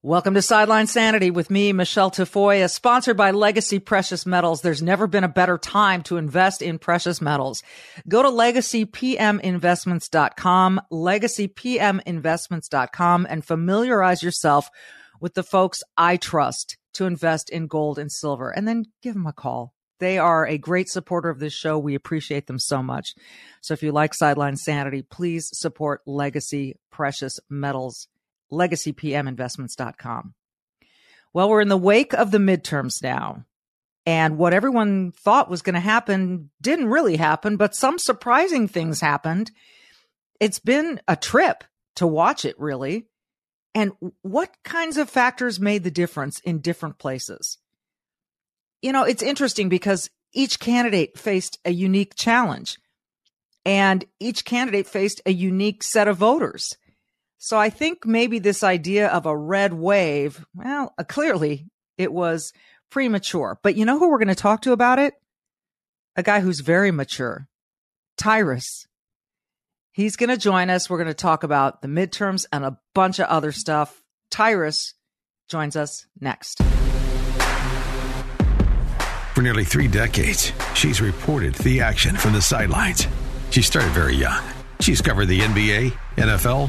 Welcome to Sideline Sanity with me, Michelle Tafoya, sponsored by Legacy Precious Metals. There's never been a better time to invest in precious metals. Go to LegacyPMInvestments.com, LegacyPMInvestments.com, and familiarize yourself with the folks I trust to invest in gold and silver. And then give them a call. They are a great supporter of this show. We appreciate them so much. So if you like Sideline Sanity, please support Legacy Precious Metals. LegacyPMInvestments.com. Well, we're in the wake of the midterms now, and what everyone thought was going to happen didn't really happen, but some surprising things happened. It's been a trip to watch it, really. And what kinds of factors made the difference in different places? You know, it's interesting because each candidate faced a unique challenge, and each candidate faced a unique set of voters. So I think maybe this idea of a red wave, well, clearly it was premature. But you know who we're going to talk to about it? A guy who's very mature, Tyrus. He's going to join us. We're going to talk about the midterms and a bunch of other stuff. Tyrus joins us next. For nearly 3 decades, she's reported the action from the sidelines. She started very young. She's covered the NBA, NFL,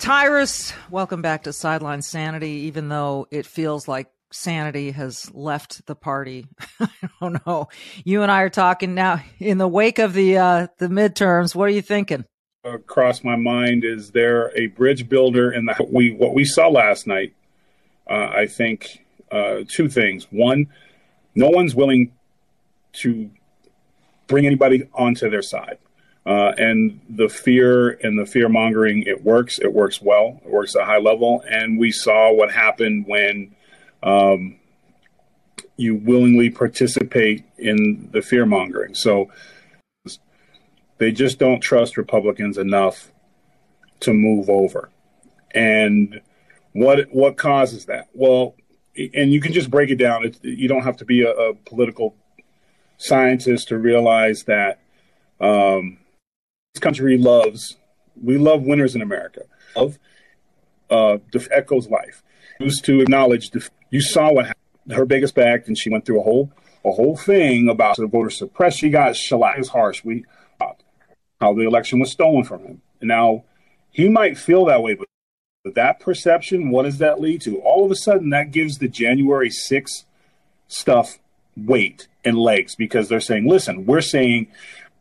Tyrus, welcome back to Sideline Sanity, even though it feels like sanity has left the party. I don't know. You and I are talking now in the wake of the midterms. What are you thinking? Across my mind is there a bridge builder in the what we saw last night. I think two things. One, no one's willing to bring anybody onto their side. And the fear and the fear-mongering, it works well, it works at a high level. And we saw what happened when you willingly participate in the fear-mongering. So they just don't trust Republicans enough to move over. And what causes that? Well, and you can just break it down. You don't have to be a political scientist to realize that this country we love winners in America. Echoes life. Who's to acknowledge you saw what happened. Her biggest back, and she went through a whole thing about the voter suppression. She got shellacked. It was harsh. We how the election was stolen from him. And now he might feel that way, but that perception, what does that lead to? All of a sudden, that gives the January 6th stuff weight and legs because they're saying, listen, we're saying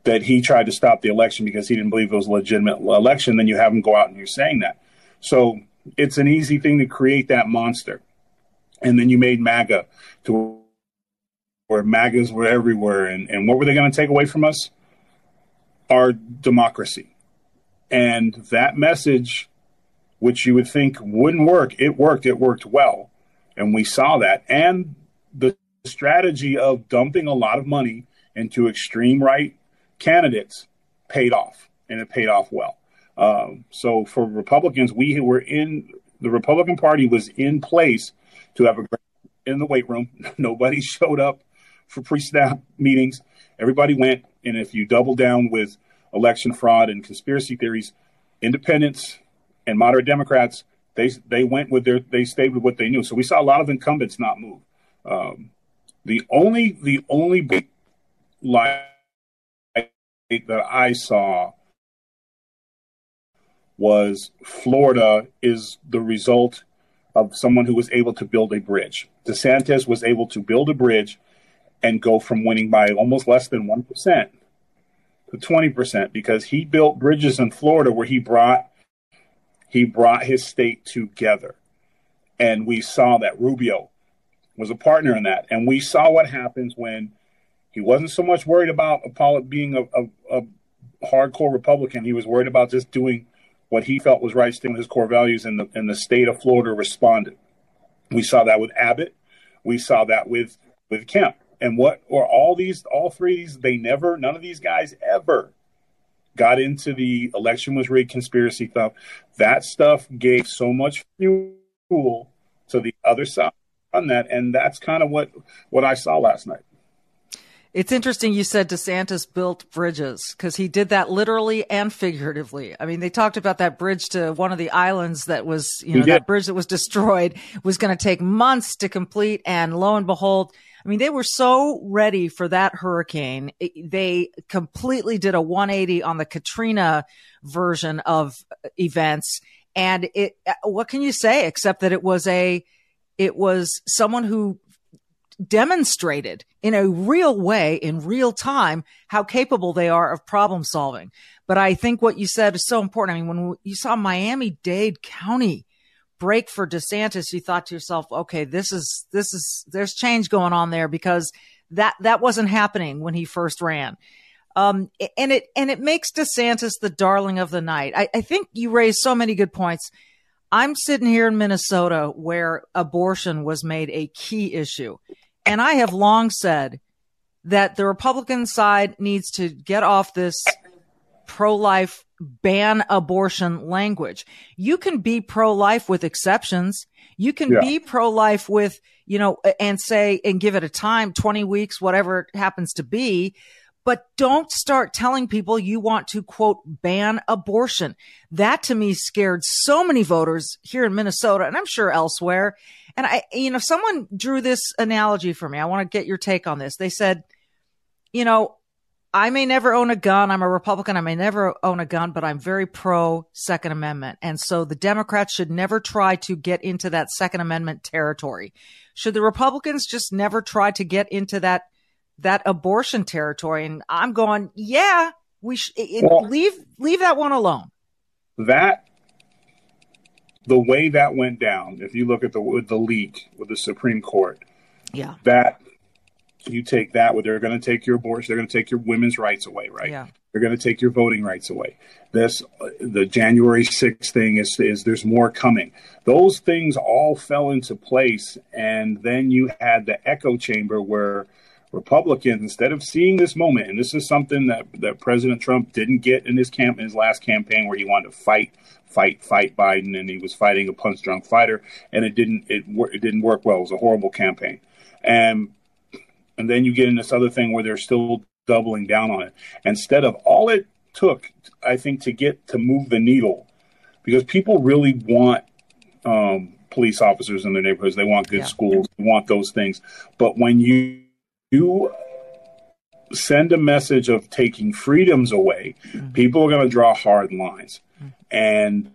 that he tried to stop the election because he didn't believe it was a legitimate election, then you have him go out and you're saying that. So it's an easy thing to create that monster. And then you made MAGA to where MAGAs were everywhere. And what were they going to take away from us? Our democracy. And that message, which you would think wouldn't work, it worked well. And we saw that. And the strategy of dumping a lot of money into extreme right candidates paid off, and it paid off well. So for Republicans, the Republican Party was in place to have in the weight room. Nobody showed up for pre-snap meetings. Everybody went. And if you double down with election fraud and conspiracy theories, independents and moderate Democrats, they stayed with what they knew. So we saw a lot of incumbents not move. The only big lie that I saw was Florida is the result of someone who was able to build a bridge. DeSantis was able to build a bridge and go from winning by almost less than 1% to 20% because he built bridges in Florida where he brought his state together. And we saw that Rubio was a partner in that. And we saw what happens when he wasn't so much worried about being a hardcore Republican. He was worried about just doing what he felt was right, sticking with his core values, and the state of Florida responded. We saw that with Abbott. We saw that with Kemp. And none of these guys ever got into the election was rigged conspiracy stuff. That stuff gave so much fuel to the other side on that. And that's kind of what I saw last night. It's interesting you said DeSantis built bridges because he did that literally and figuratively. I mean, they talked about that bridge to one of the islands that was, that bridge that was destroyed was going to take months to complete. And lo and behold, I mean, they were so ready for that hurricane. They completely did a 180 on the Katrina version of events. And what can you say except that it was someone who demonstrated in a real way, in real time, how capable they are of problem solving. But I think what you said is so important. I mean, when you saw Miami-Dade County break for DeSantis, you thought to yourself, okay, this is, there's change going on there because that wasn't happening when he first ran. And it makes DeSantis the darling of the night. I think you raised so many good points. I'm sitting here in Minnesota where abortion was made a key issue. And I have long said that the Republican side needs to get off this pro-life ban abortion language. You can be pro-life with exceptions. You can be pro-life with, and say, and give it a time, 20 weeks, whatever it happens to be. But don't start telling people you want to, quote, ban abortion. That to me scared so many voters here in Minnesota and I'm sure elsewhere. And someone drew this analogy for me. I want to get your take on this. They said, I may never own a gun. I'm a Republican. I may never own a gun, but I'm very pro Second Amendment. And so the Democrats should never try to get into that Second Amendment territory. Should the Republicans just never try to get into that abortion territory? And I'm going, leave that one alone. The way that went down, if you look at the leak with the Supreme Court, that you take that where they're going to take your abortion, they're going to take your women's rights away, right? Yeah. They're going to take your voting rights away. The January 6th thing is there's more coming. Those things all fell into place. And then you had the echo chamber where Republicans, instead of seeing this moment, and this is something that President Trump didn't get in his last campaign where he wanted to fight Biden, and he was fighting a punch drunk fighter, and it didn't work well. It was a horrible campaign. And then you get in this other thing where they're still doubling down on it. Instead of all it took, I think, to move the needle, because people really want police officers in their neighborhoods. They want good schools. They want those things. But when you send a message of taking freedoms away, people are going to draw hard lines. And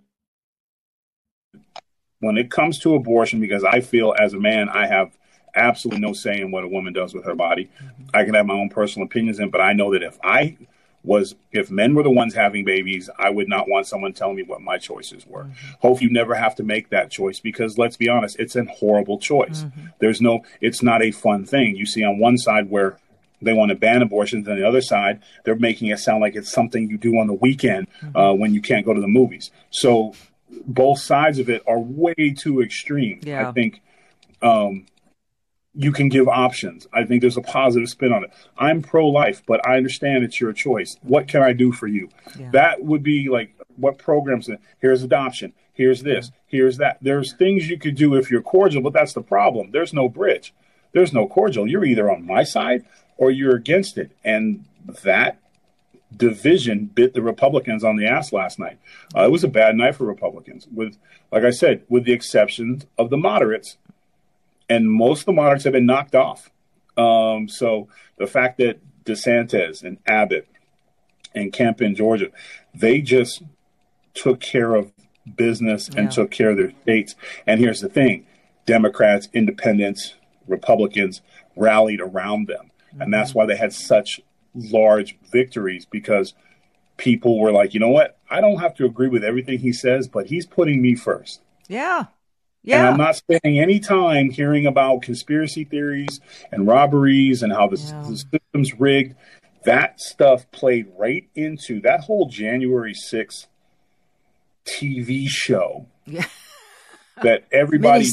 when it comes to abortion, because I feel as a man, I have absolutely no say in what a woman does with her body. I can have my own personal opinions in, but I know that if men were the ones having babies, I would not want someone telling me what my choices were. Hope you never have to make that choice, because let's be honest, it's a horrible choice. It's not a fun thing. You see on one side where they want to ban abortions, and on the other side, they're making it sound like it's something you do on the weekend when you can't go to the movies. So both sides of it are way too extreme. Yeah. I think you can give options. I think there's a positive spin on it. I'm pro-life, but I understand it's your choice. What can I do for you? Yeah. That would be like, what programs? Here's adoption. Here's this. Here's that. There's things you could do if you're cordial, but that's the problem. There's no bridge. There's no cordial. You're either on my side or you're against it. And that division bit the Republicans on the ass last night. It was a bad night for Republicans, with the exception of the moderates. And most of the moderates have been knocked off. So the fact that DeSantis and Abbott and Kemp in Georgia, they just took care of business and took care of their states. And here's the thing, Democrats, independents, Republicans rallied around them. Mm-hmm. And that's why they had such large victories, because people were like, you know what? I don't have to agree with everything he says, but he's putting me first. Yeah. Yeah. And I'm not spending any time hearing about conspiracy theories and robberies and how the system's rigged. That stuff played right into that whole January 6th TV show that everybody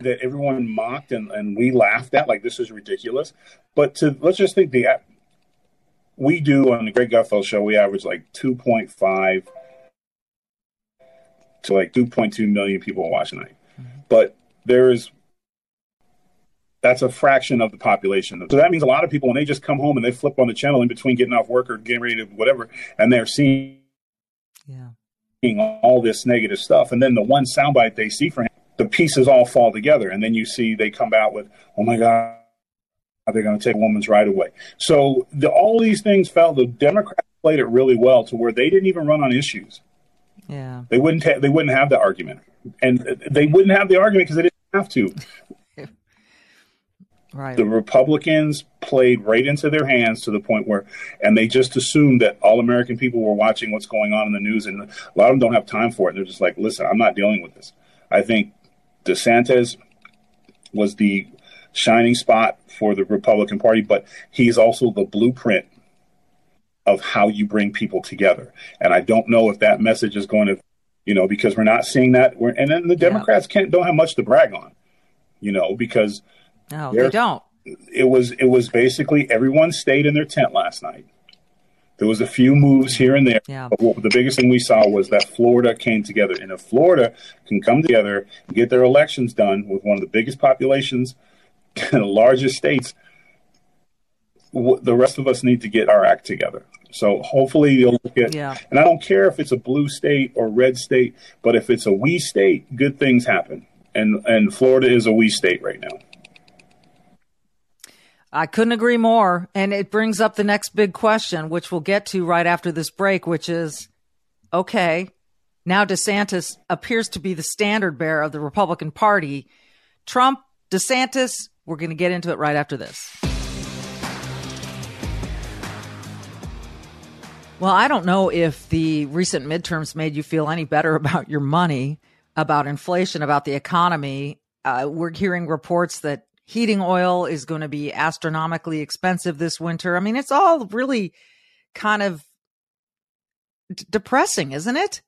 that everyone mocked and we laughed at, like, this is ridiculous. But let's just think, we do on the Greg Gutfeld Show, we average like 2.5 to like 2.2 million people watch a night. Mm-hmm. But that's a fraction of the population. So that means a lot of people, when they just come home and they flip on the channel in between getting off work or getting ready to whatever, and they're seeing all this negative stuff. And then the one soundbite they see from him, the pieces all fall together. And then you see they come out with, oh my God, they're going to take a woman's right away. So all these things fell. The Democrats played it really well to where they didn't even run on issues. Yeah, they wouldn't have the argument, and they wouldn't have the argument because they didn't have to. Right. The Republicans played right into their hands to the point where, and they just assumed that all American people were watching what's going on in the news, and a lot of them don't have time for it. They're just like, listen, I'm not dealing with this. I think DeSantis was the shining spot for the Republican Party, but he's also the blueprint of how you bring people together. And I don't know if that message is going to, because we're not seeing that. And then the Democrats don't have much to brag on, because... No, they don't. It was basically everyone stayed in their tent last night. There was a few moves here and there. Yeah. But the biggest thing we saw was that Florida came together. And if Florida can come together and get their elections done with one of the biggest populations and the largest states, the rest of us need to get our act together. So hopefully you'll look at, and I don't care if it's a blue state or red state, but if it's a we state, good things happen. And Florida is a we state right now. I couldn't agree more. And it brings up the next big question, which we'll get to right after this break, which is, okay, now DeSantis appears to be the standard bearer of the Republican Party. Trump, DeSantis, we're going to get into it right after this. Well, I don't know if the recent midterms made you feel any better about your money, about inflation, about the economy. We're hearing reports that heating oil is going to be astronomically expensive this winter. I mean, it's all really kind of depressing, isn't it?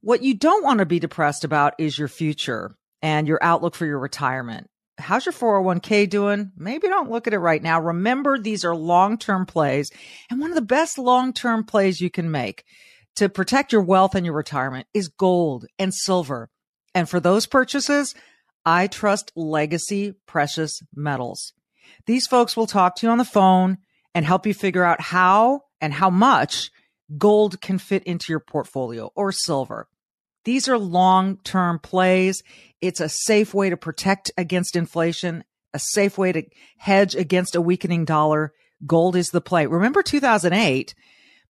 What you don't want to be depressed about is your future and your outlook for your retirement. How's your 401k doing? Maybe don't look at it right now. Remember, these are long-term plays. And one of the best long-term plays you can make to protect your wealth and your retirement is gold and silver. And for those purchases, I trust Legacy Precious Metals. These folks will talk to you on the phone and help you figure out how and how much gold can fit into your portfolio, or silver. These are long-term plays. It's a safe way to protect against inflation, a safe way to hedge against a weakening dollar. Gold is the play. Remember 2008,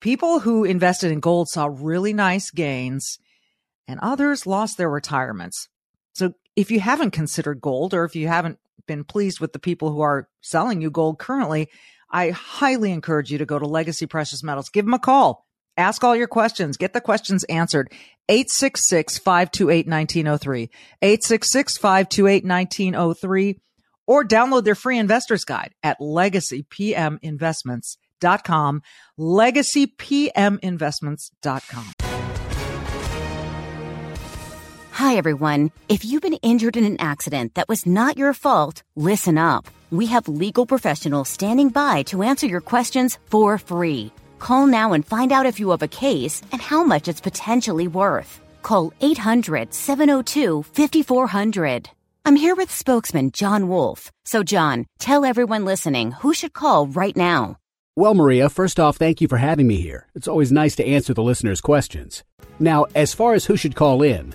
people who invested in gold saw really nice gains, and others lost their retirements. So if you haven't considered gold, or if you haven't been pleased with the people who are selling you gold currently, I highly encourage you to go to Legacy Precious Metals. Give them a call. Ask all your questions. Get the questions answered. 866-528-1903. 866-528-1903. Or download their free investor's guide at LegacyPMInvestments.com. LegacyPMInvestments.com. Hi, everyone. If you've been injured in an accident that was not your fault, listen up. We have legal professionals standing by to answer your questions for free. Call now and find out if you have a case and how much it's potentially worth. Call 800-702-5400. I'm here with spokesman John Wolf. So, John, tell everyone listening who should call right now. Well, Maria, first off, thank you for having me here. It's always nice to answer the listeners' questions. Now, as far as who should call in,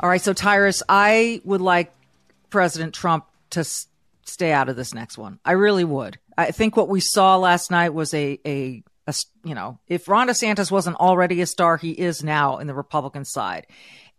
All right, so Tyrus, I would like President Trump to stay out of this next one. I really would. I think what we saw last night was a you know, if Ron DeSantis wasn't already a star, he is now in the Republican side.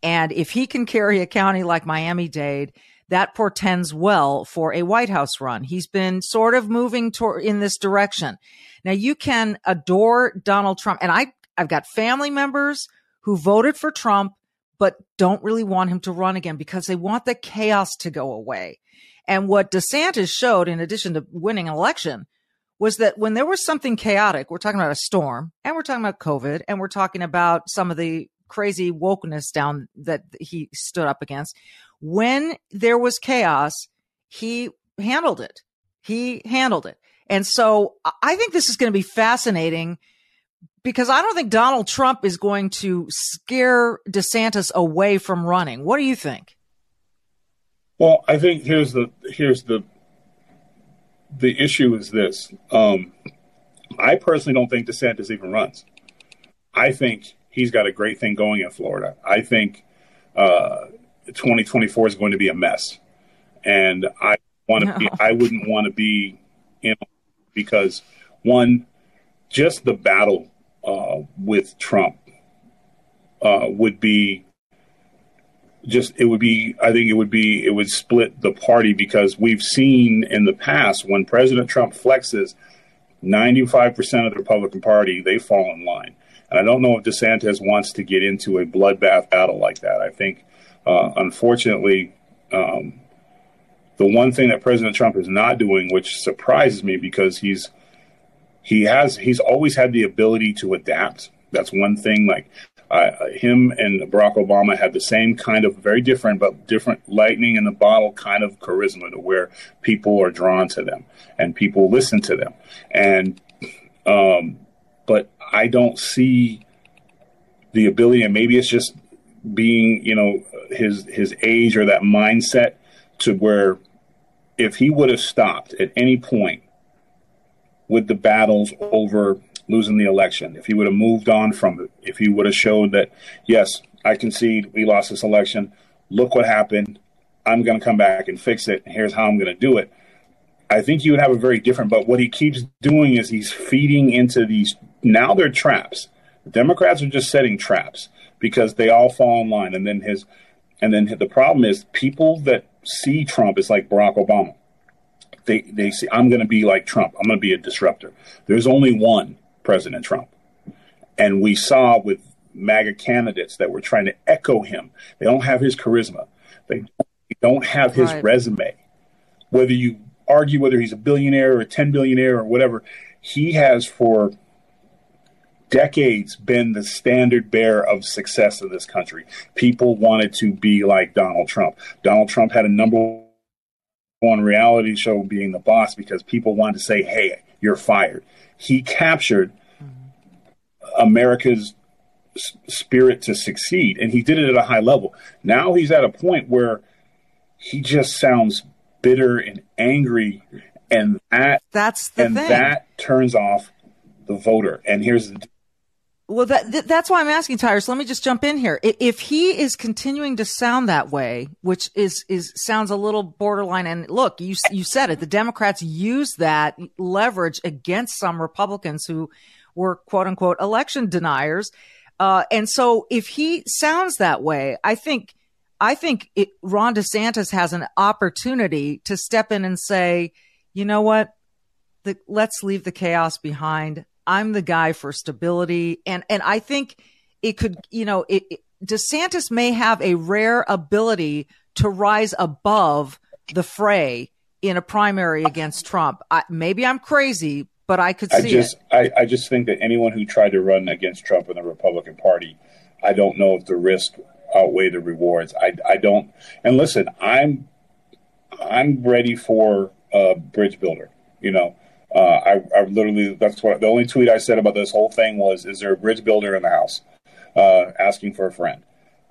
And if he can carry a county like Miami-Dade, that portends well for a White House run. He's been sort of moving in this direction. Now, you can adore Donald Trump. And I've got family members who voted for Trump, but don't really want him to run again because they want the chaos to go away. And what DeSantis showed, in addition to winning an election, was that when there was something chaotic, we're talking about a storm, and we're talking about COVID, and we're talking about some of the crazy wokeness down that he stood up against. When there was chaos, he handled it. And so I think this is going to be fascinating because I don't think Donald Trump is going to scare DeSantis away from running. What do you think? Well, I think here's the issue is this. I personally don't think DeSantis even runs. I think he's got a great thing going in Florida. I think 2024 is going to be a mess, and I wouldn't want to be in because one, just the battle with Trump would be just it would split the party because we've seen in the past when President Trump flexes, 95% of the Republican Party, they fall in line, and I don't know if DeSantis wants to get into a bloodbath battle like that. I think. Unfortunately, the one thing that President Trump is not doing, which surprises me because he's always had the ability to adapt. That's one thing. Like him and Barack Obama had the same kind of very different, but different lightning in the bottle kind of charisma to where people are drawn to them and people listen to them. And but I don't see the ability, and maybe it's just being, you know, his age or that mindset to where if he would have stopped at any point with the battles over losing the election, if he would have moved on from it, if he would have showed that, yes, I concede we lost this election. Look what happened. I'm going to come back and fix it. And here's how I'm going to do it. I think you would have a very different, but what he keeps doing is he's feeding into these. Now they're traps. The Democrats are just setting traps, because they all fall in line. And then the problem is people that see Trump is like Barack Obama. They see, I'm going to be like Trump. I'm going to be a disruptor. There's only one President Trump. And we saw with MAGA candidates that were trying to echo him. They don't have his charisma. They don't have his resume. Whether you argue whether he's a billionaire or a 10 billionaire or whatever, he has for decades been the standard bearer of success in this country. People wanted to be like Donald Trump. Donald Trump had a number one reality show being The Boss because people wanted to say, hey, you're fired. He captured America's spirit to succeed, and he did it at a high level. Now he's at a point where he just sounds bitter and angry, and that turns off the voter. And here's the well, that's why I'm asking, Tyrus. Let me just jump in here. If he is continuing to sound that way, which is sounds a little borderline. And look, you said it. The Democrats use that leverage against some Republicans who were quote unquote election deniers. And so, if he sounds that way, I think Ron DeSantis has an opportunity to step in and say, you know what, let's leave the chaos behind. I'm the guy for stability. And I think it could, you know, DeSantis may have a rare ability to rise above the fray in a primary against Trump. Maybe I'm crazy, but I could see it. I just think that anyone who tried to run against Trump in the Republican Party, I don't know if the risk outweigh the rewards. I don't. And listen, I'm ready for a bridge builder, you know. I literally, that's what the only tweet I said about this whole thing was, is there a bridge builder in the house, asking for a friend?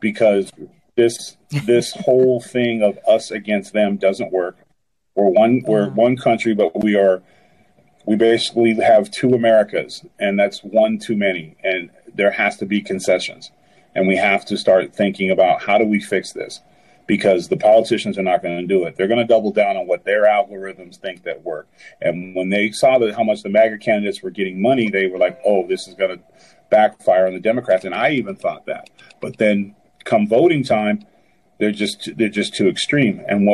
Because this whole thing of us against them doesn't work. We're one country, but we basically have two Americas, and that's one too many. And there has to be concessions, and we have to start thinking about how do we fix this, because the politicians are not going to do it. They're going to double down on what their algorithms think that work. And when they saw that how much the MAGA candidates were getting money, they were like, oh, this is going to backfire on the Democrats. And I even thought that. But then come voting time, they're just too extreme. And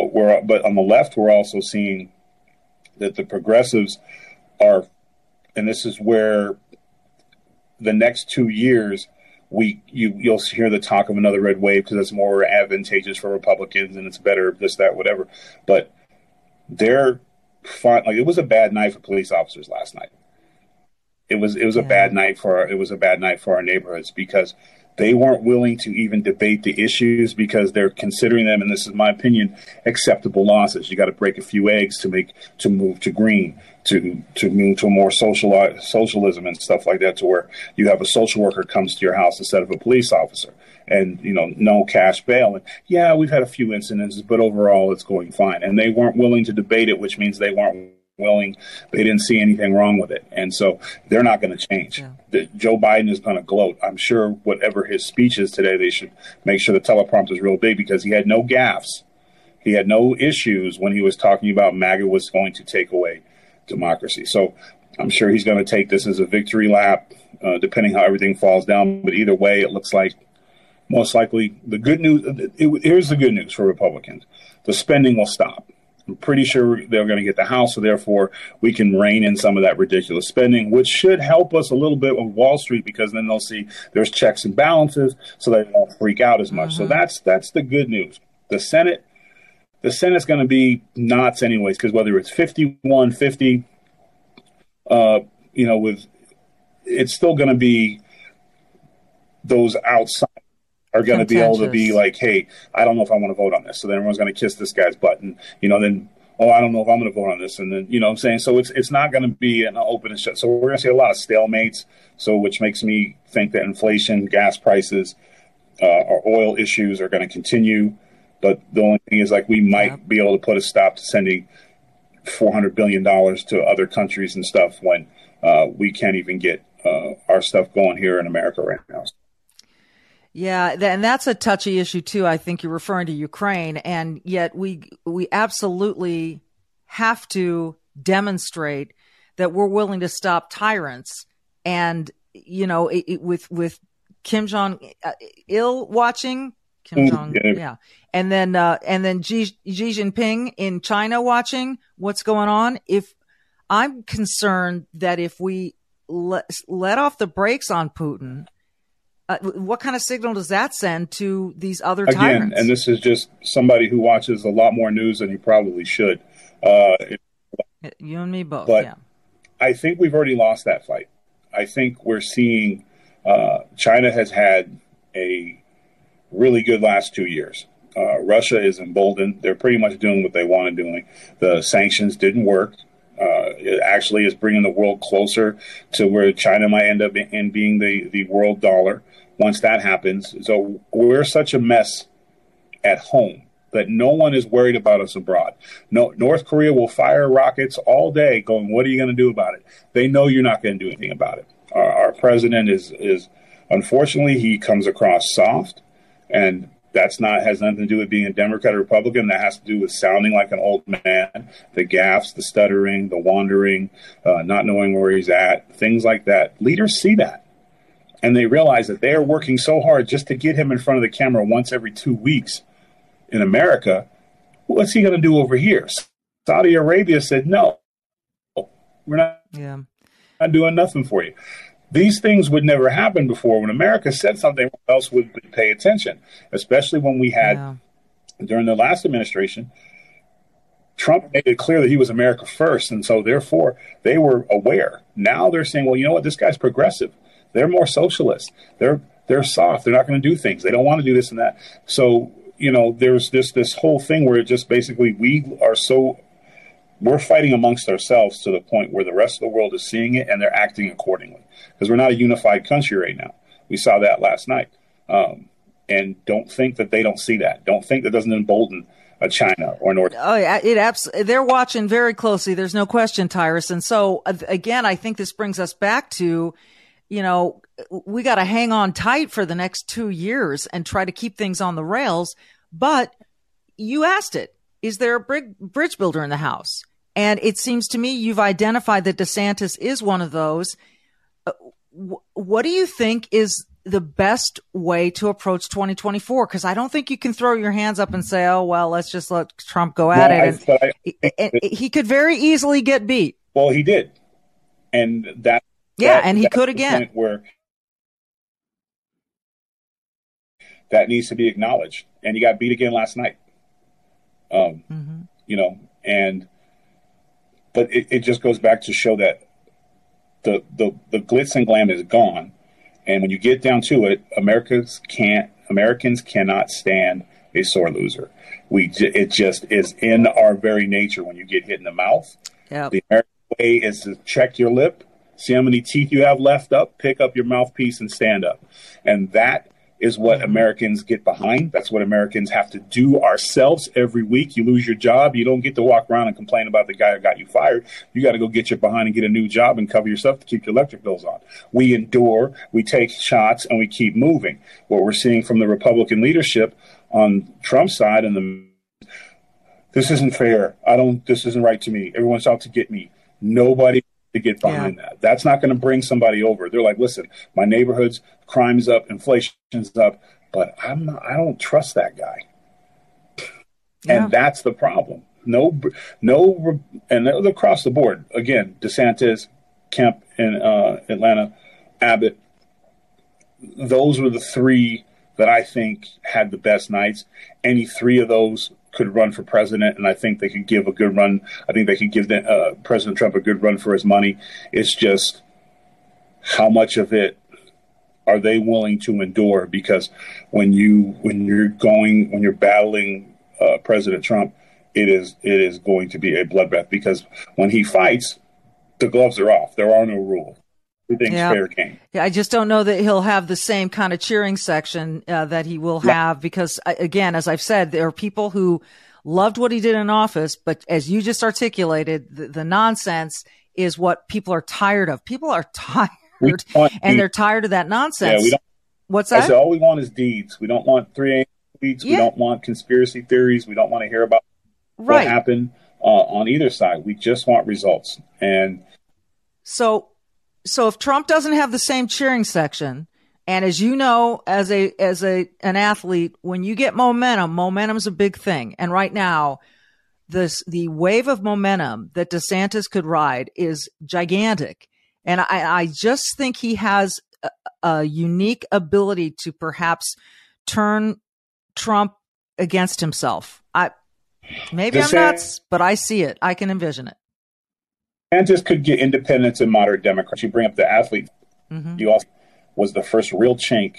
but on the left, we're also seeing that the progressives are, and this is where the next 2 years you'll hear the talk of another red wave, because that's more advantageous for Republicans and it's better this, that, whatever. But they're fine. Like, it was a bad night for police officers last night. It was a bad night for our neighborhoods, because they weren't willing to even debate the issues, because they're considering them, and this is my opinion, acceptable losses. You got to break a few eggs to move to green, to move to a more socialism and stuff like that, to where you have a social worker comes to your house instead of a police officer, and no cash bail. And yeah, we've had a few incidences, but overall it's going fine. And they weren't willing to debate it, which means they weren't willing. They didn't see anything wrong with it. And so they're not going to change. Yeah. Joe Biden is going to gloat. I'm sure whatever his speech is today, they should make sure the teleprompter is real big, because he had no gaffes. He had no issues when he was talking about MAGA was going to take away democracy. So I'm sure he's going to take this as a victory lap, depending how everything falls down. But either way, it looks like most likely the good news. Here's the good news for Republicans. The spending will stop. I'm pretty sure they're going to get the House, so therefore we can rein in some of that ridiculous spending, which should help us a little bit with Wall Street, because then they'll see there's checks and balances, so they won't freak out as much. Mm-hmm. So that's the good news. The Senate's going to be nuts anyways, because whether it's 51-50, it's still going to be those outside are going to be able to be like, hey, I don't know if I want to vote on this. So then everyone's going to kiss this guy's butt, and then, oh, I don't know if I'm going to vote on this. And then, you know what I'm saying? So it's not going to be an open and shut. So we're going to see a lot of stalemates. So which makes me think that inflation, gas prices, or oil issues are going to continue. But the only thing is, like, we might be able to put a stop to sending $400 billion to other countries and stuff when we can't even get our stuff going here in America right now. Yeah, and that's a touchy issue too. I think you're referring to Ukraine, and yet we absolutely have to demonstrate that we're willing to stop tyrants. And with Kim Jong-il watching, and then Xi Jinping in China watching what's going on. If I'm concerned that if we let off the brakes on Putin. What kind of signal does that send to these other tyrants? Again, and this is just somebody who watches a lot more news than he probably should. You and me both, but yeah. I think we've already lost that fight. I think we're seeing China has had a really good last 2 years. Russia is emboldened. They're pretty much doing what they want to do. The sanctions didn't work. It actually is bringing the world closer to where China might end up in being the world dollar. Once that happens, so we're such a mess at home that no one is worried about us abroad. No, North Korea will fire rockets all day going, what are you going to do about it? They know you're not going to do anything about it. Our president is unfortunately, he comes across soft, and has nothing to do with being a Democrat or Republican. That has to do with sounding like an old man, the gaffes, the stuttering, the wandering, not knowing where he's at, things like that. Leaders see that. And they realize that they are working so hard just to get him in front of the camera once every 2 weeks in America. What's he going to do over here? Saudi Arabia said, no, we're not doing nothing for you. These things would never happen before. When America said something, everyone else would pay attention, especially when we had, during the last administration, Trump made it clear that he was America first. And so therefore, they were aware. Now they're saying, well, you know what? This guy's progressive. They're more socialist. They're soft. They're not going to do things. They don't want to do this and that. So, there's this whole thing where it just basically we are so We're fighting amongst ourselves to the point where the rest of the world is seeing it and they're acting accordingly, because we're not a unified country right now. We saw that last night. And don't think that they don't see that. Don't think that doesn't embolden China or North. Oh, yeah, it absolutely. They're watching very closely. There's no question, Tyrus. And so, again, I think this brings us back to, you know, we got to hang on tight for the next 2 years and try to keep things on the rails. But you asked it. Is there a bridge builder in the house? And it seems to me you've identified that DeSantis is one of those. What do you think is the best way to approach 2024? Because I don't think you can throw your hands up and say, oh, well, let's just let Trump go at it. And he could very easily get beat. Well, he did. And that. Yeah, and he could again. Where that needs to be acknowledged. And he got beat again last night. You know, and but it just goes back to show that the glitz and glam is gone. And when you get down to it, Americans cannot stand a sore loser. It just is in our very nature. When you get hit in the mouth, yep. The American way is to check your lip, see how many teeth you have left up, pick up your mouthpiece and stand up. And that is what Americans get behind. That's what Americans have to do ourselves every week. You lose your job. You don't get to walk around and complain about the guy who got you fired. You got to go get your behind and get a new job and cover yourself to keep your electric bills on. We endure, we take shots, and we keep moving. What we're seeing from the Republican leadership on Trump's side and this isn't fair. This isn't right to me. Everyone's out to get me. Nobody to get behind that. That's not going to bring somebody over. They're like, listen, my neighborhood's crime's up, inflation's up, but I don't trust that guy. Yeah. And that's the problem. No, and across the board, again, DeSantis, Kemp in Atlanta, Abbott, those were the three that I think had the best nights. Any three of those could run for president, and I think they could give a good run. I think they could give President Trump a good run for his money. It's just how much of it are they willing to endure? Because when you're battling President Trump, it is going to be a bloodbath. Because when he fights, the gloves are off. There are no rules. Everything's fair game. Yeah, I just don't know that he'll have the same kind of cheering section that he will have, because, again, as I've said, there are people who loved what he did in office, but as you just articulated, the nonsense is what people are tired of. People are tired, and they're tired of that nonsense. Yeah, what's that? I said, all we want is deeds. We don't want 3 a.m. tweets. Yeah. We don't want conspiracy theories. We don't want to hear about what happened on either side. We just want results. And So if Trump doesn't have the same cheering section, and as you know, as an athlete, when you get momentum's a big thing. And right now, the wave of momentum that DeSantis could ride is gigantic. And I just think he has a unique ability to perhaps turn Trump against himself. I'm nuts, but I see it. I can envision it. DeSantis could get independents and moderate Democrats. You bring up the athlete. Mm-hmm. He also was the first real chink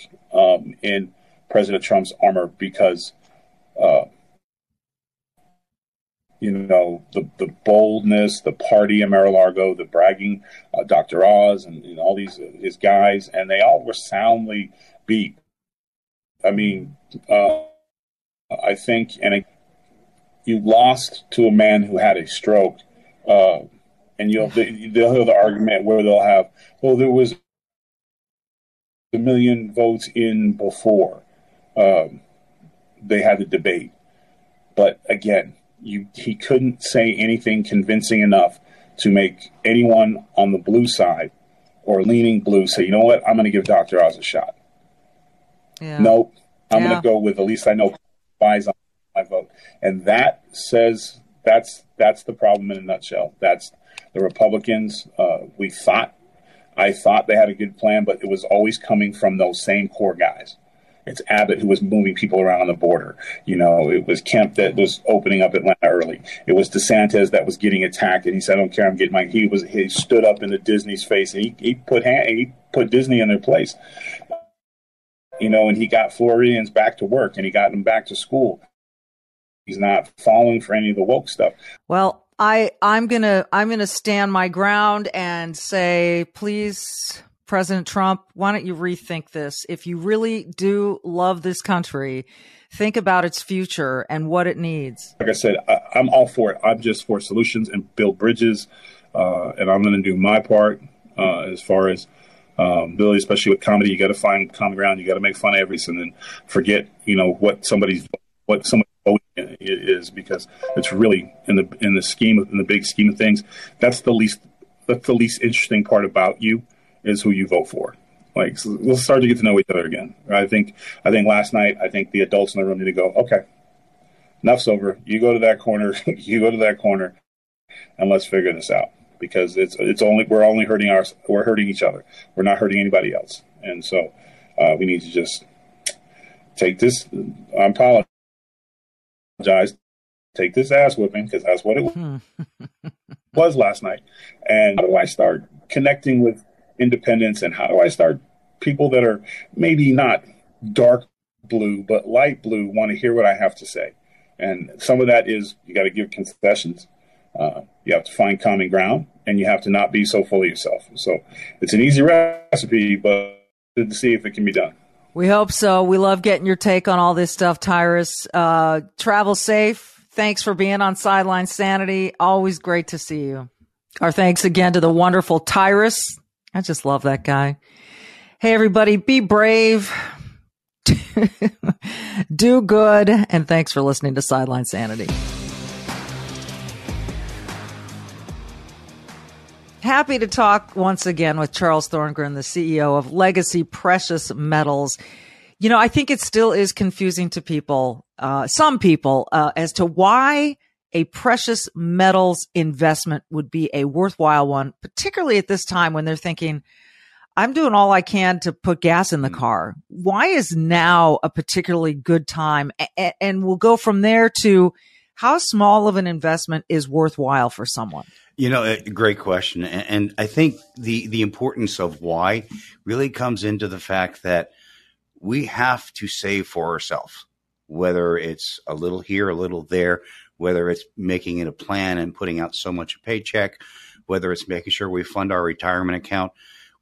in President Trump's armor, because, the boldness, the party in Mar-a-Lago, the bragging, Dr. Oz and all these his guys, and they all were soundly beat. I mean, I think, you lost to a man who had a stroke. And they'll hear the argument where they'll have, well, there was a million votes in before they had the debate. But again, he couldn't say anything convincing enough to make anyone on the blue side or leaning blue say, you know what, I'm going to give Dr. Oz a shot. Yeah. Nope, I'm going to go with at least I know wise on my vote. And that says that's the problem in a nutshell. That's the Republicans. I thought they had a good plan, but it was always coming from those same core guys. It's Abbott who was moving people around on the border. You know, it was Kemp that was opening up Atlanta early. It was DeSantis that was getting attacked, and he said, "I don't care, I'm getting my." He stood up into Disney's face, and he put Disney in their place. You know, and he got Floridians back to work, and he got them back to school. He's not falling for any of the woke stuff. Well, I'm gonna stand my ground and say, please, President Trump, why don't you rethink this? If you really do love this country, think about its future and what it needs. Like I said, I'm all for it. I'm just for solutions and build bridges. And I'm going to do my part as far as Billy, especially with comedy. You got to find common ground. You got to make fun of everything and forget, you know, what somebody's is, because it's really in the big scheme of things. That's the least interesting part about you is who you vote for. Like, so we'll start to get to know each other again. I think last night, the adults in the room need to go, okay, enough's over. You go to that corner, and let's figure this out, because we're only hurting ours. We're hurting each other. We're not hurting anybody else. And so we need to just take this. I apologize. Take this ass whipping, because that's what it was last night. And how do I start connecting with independence, and how do I start people that are maybe not dark blue but light blue want to hear what I have to say? And some of that is you got to give concessions, you have to find common ground, and you have to not be so full of yourself. So it's an easy recipe, but to see if it can be done. We hope so. We love getting your take on all this stuff, Tyrus. Travel safe. Thanks for being on Sideline Sanity. Always great to see you. Our thanks again to the wonderful Tyrus. I just love that guy. Hey, everybody, be brave, do good, and thanks for listening to Sideline Sanity. Happy to talk once again with Charles Thorngren, the CEO of Legacy Precious Metals. You know, I think it still is confusing to people, some people, as to why a precious metals investment would be a worthwhile one, particularly at this time when they're thinking, I'm doing all I can to put gas in the car. Why is now a particularly good time? And we'll go from there to how small of an investment is worthwhile for someone? You know, a great question. And I think the importance of why really comes into the fact that we have to save for ourselves, whether it's a little here, a little there, whether it's making it a plan and putting out so much a paycheck, whether it's making sure we fund our retirement account.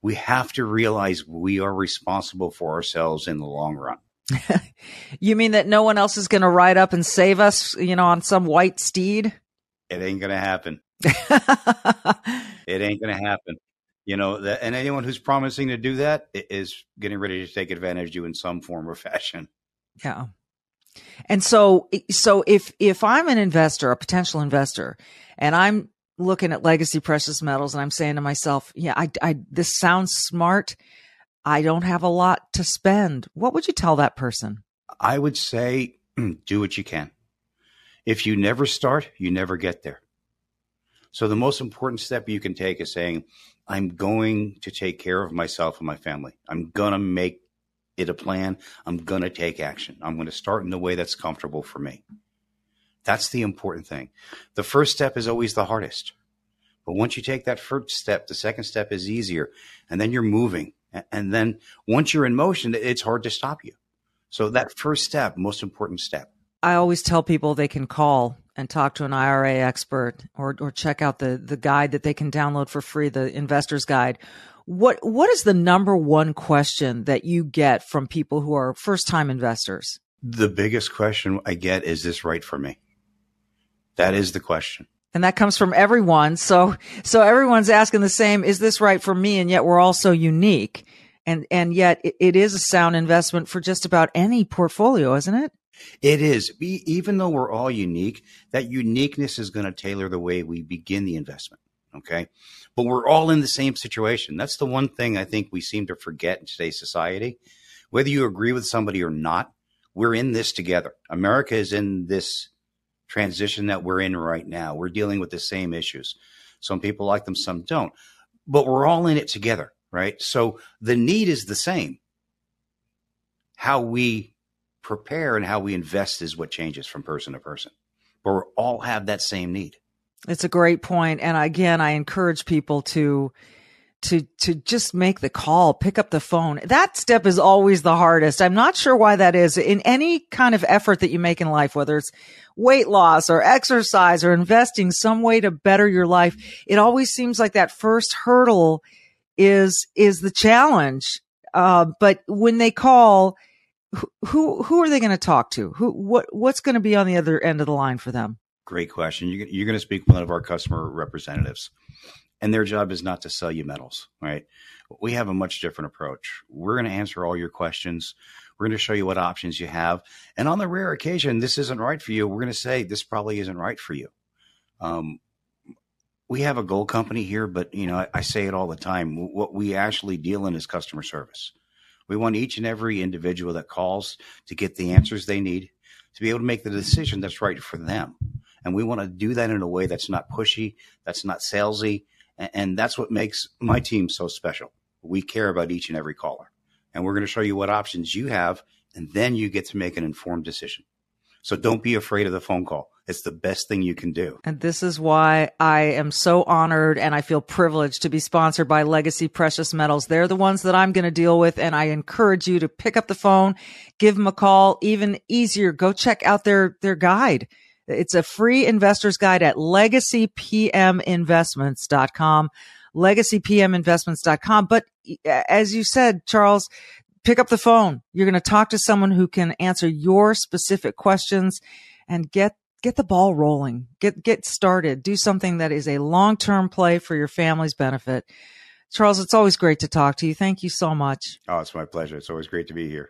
We have to realize we are responsible for ourselves in the long run. You mean that no one else is going to ride up and save us, you know, on some white steed? It ain't going to happen. It ain't going to happen. You know, and anyone who's promising to do that is getting ready to take advantage of you in some form or fashion. Yeah. And so if I'm an investor, a potential investor, and I'm looking at Legacy Precious Metals and I'm saying to myself, yeah, this sounds smart. I don't have a lot to spend. What would you tell that person? I would say, do what you can. If you never start, you never get there. So the most important step you can take is saying, I'm going to take care of myself and my family. I'm going to make it a plan. I'm going to take action. I'm going to start in the way that's comfortable for me. That's the important thing. The first step is always the hardest. But once you take that first step, the second step is easier. And then you're moving. And then once you're in motion, it's hard to stop you. So that first step, most important step. I always tell people they can call and talk to an IRA expert or check out the guide that they can download for free, the Investor's Guide. What is the number one question that you get from people who are first-time investors? The biggest question I get is, this right for me? That is the question. And that comes from everyone. So everyone's asking the same, is this right for me? And yet we're all so unique. And yet it is a sound investment for just about any portfolio, isn't it? It is. Even though we're all unique, that uniqueness is going to tailor the way we begin the investment. Okay. But we're all in the same situation. That's the one thing I think we seem to forget in today's society. Whether you agree with somebody or not, we're in this together. America is in this transition that we're in right now. We're dealing with the same issues. Some people like them, some don't, but we're all in it together, right? So the need is the same. How we prepare and how we invest is what changes from person to person, but we all have that same need. It's a great point. And again, I encourage people to to just make the call, pick up the phone. That step is always the hardest. I'm not sure why that is. In any kind of effort that you make in life, whether it's weight loss or exercise or investing some way to better your life, it always seems like that first hurdle is the challenge. But when they call, who are they going to talk to? What's going to be on the other end of the line for them? Great question. You're going to speak with one of our customer representatives. And their job is not to sell you metals, right? We have a much different approach. We're going to answer all your questions. We're going to show you what options you have. And on the rare occasion, this isn't right for you, we're going to say, this probably isn't right for you. We have a gold company here, but you know, I say it all the time. What we actually deal in is customer service. We want each and every individual that calls to get the answers they need to be able to make the decision that's right for them. And we want to do that in a way that's not pushy, that's not salesy. And that's what makes my team so special. We care about each and every caller. And we're going to show you what options you have, and then you get to make an informed decision. So don't be afraid of the phone call. It's the best thing you can do. And this is why I am so honored and I feel privileged to be sponsored by Legacy Precious Metals. They're the ones that I'm going to deal with, and I encourage you to pick up the phone, give them a call. Even easier, go check out their guide. It's a free investor's guide at LegacyPMInvestments.com, LegacyPMInvestments.com. But as you said, Charles, pick up the phone. You're going to talk to someone who can answer your specific questions and get the ball rolling, get started, do something that is a long-term play for your family's benefit. Charles, it's always great to talk to you. Thank you so much. Oh, it's my pleasure. It's always great to be here.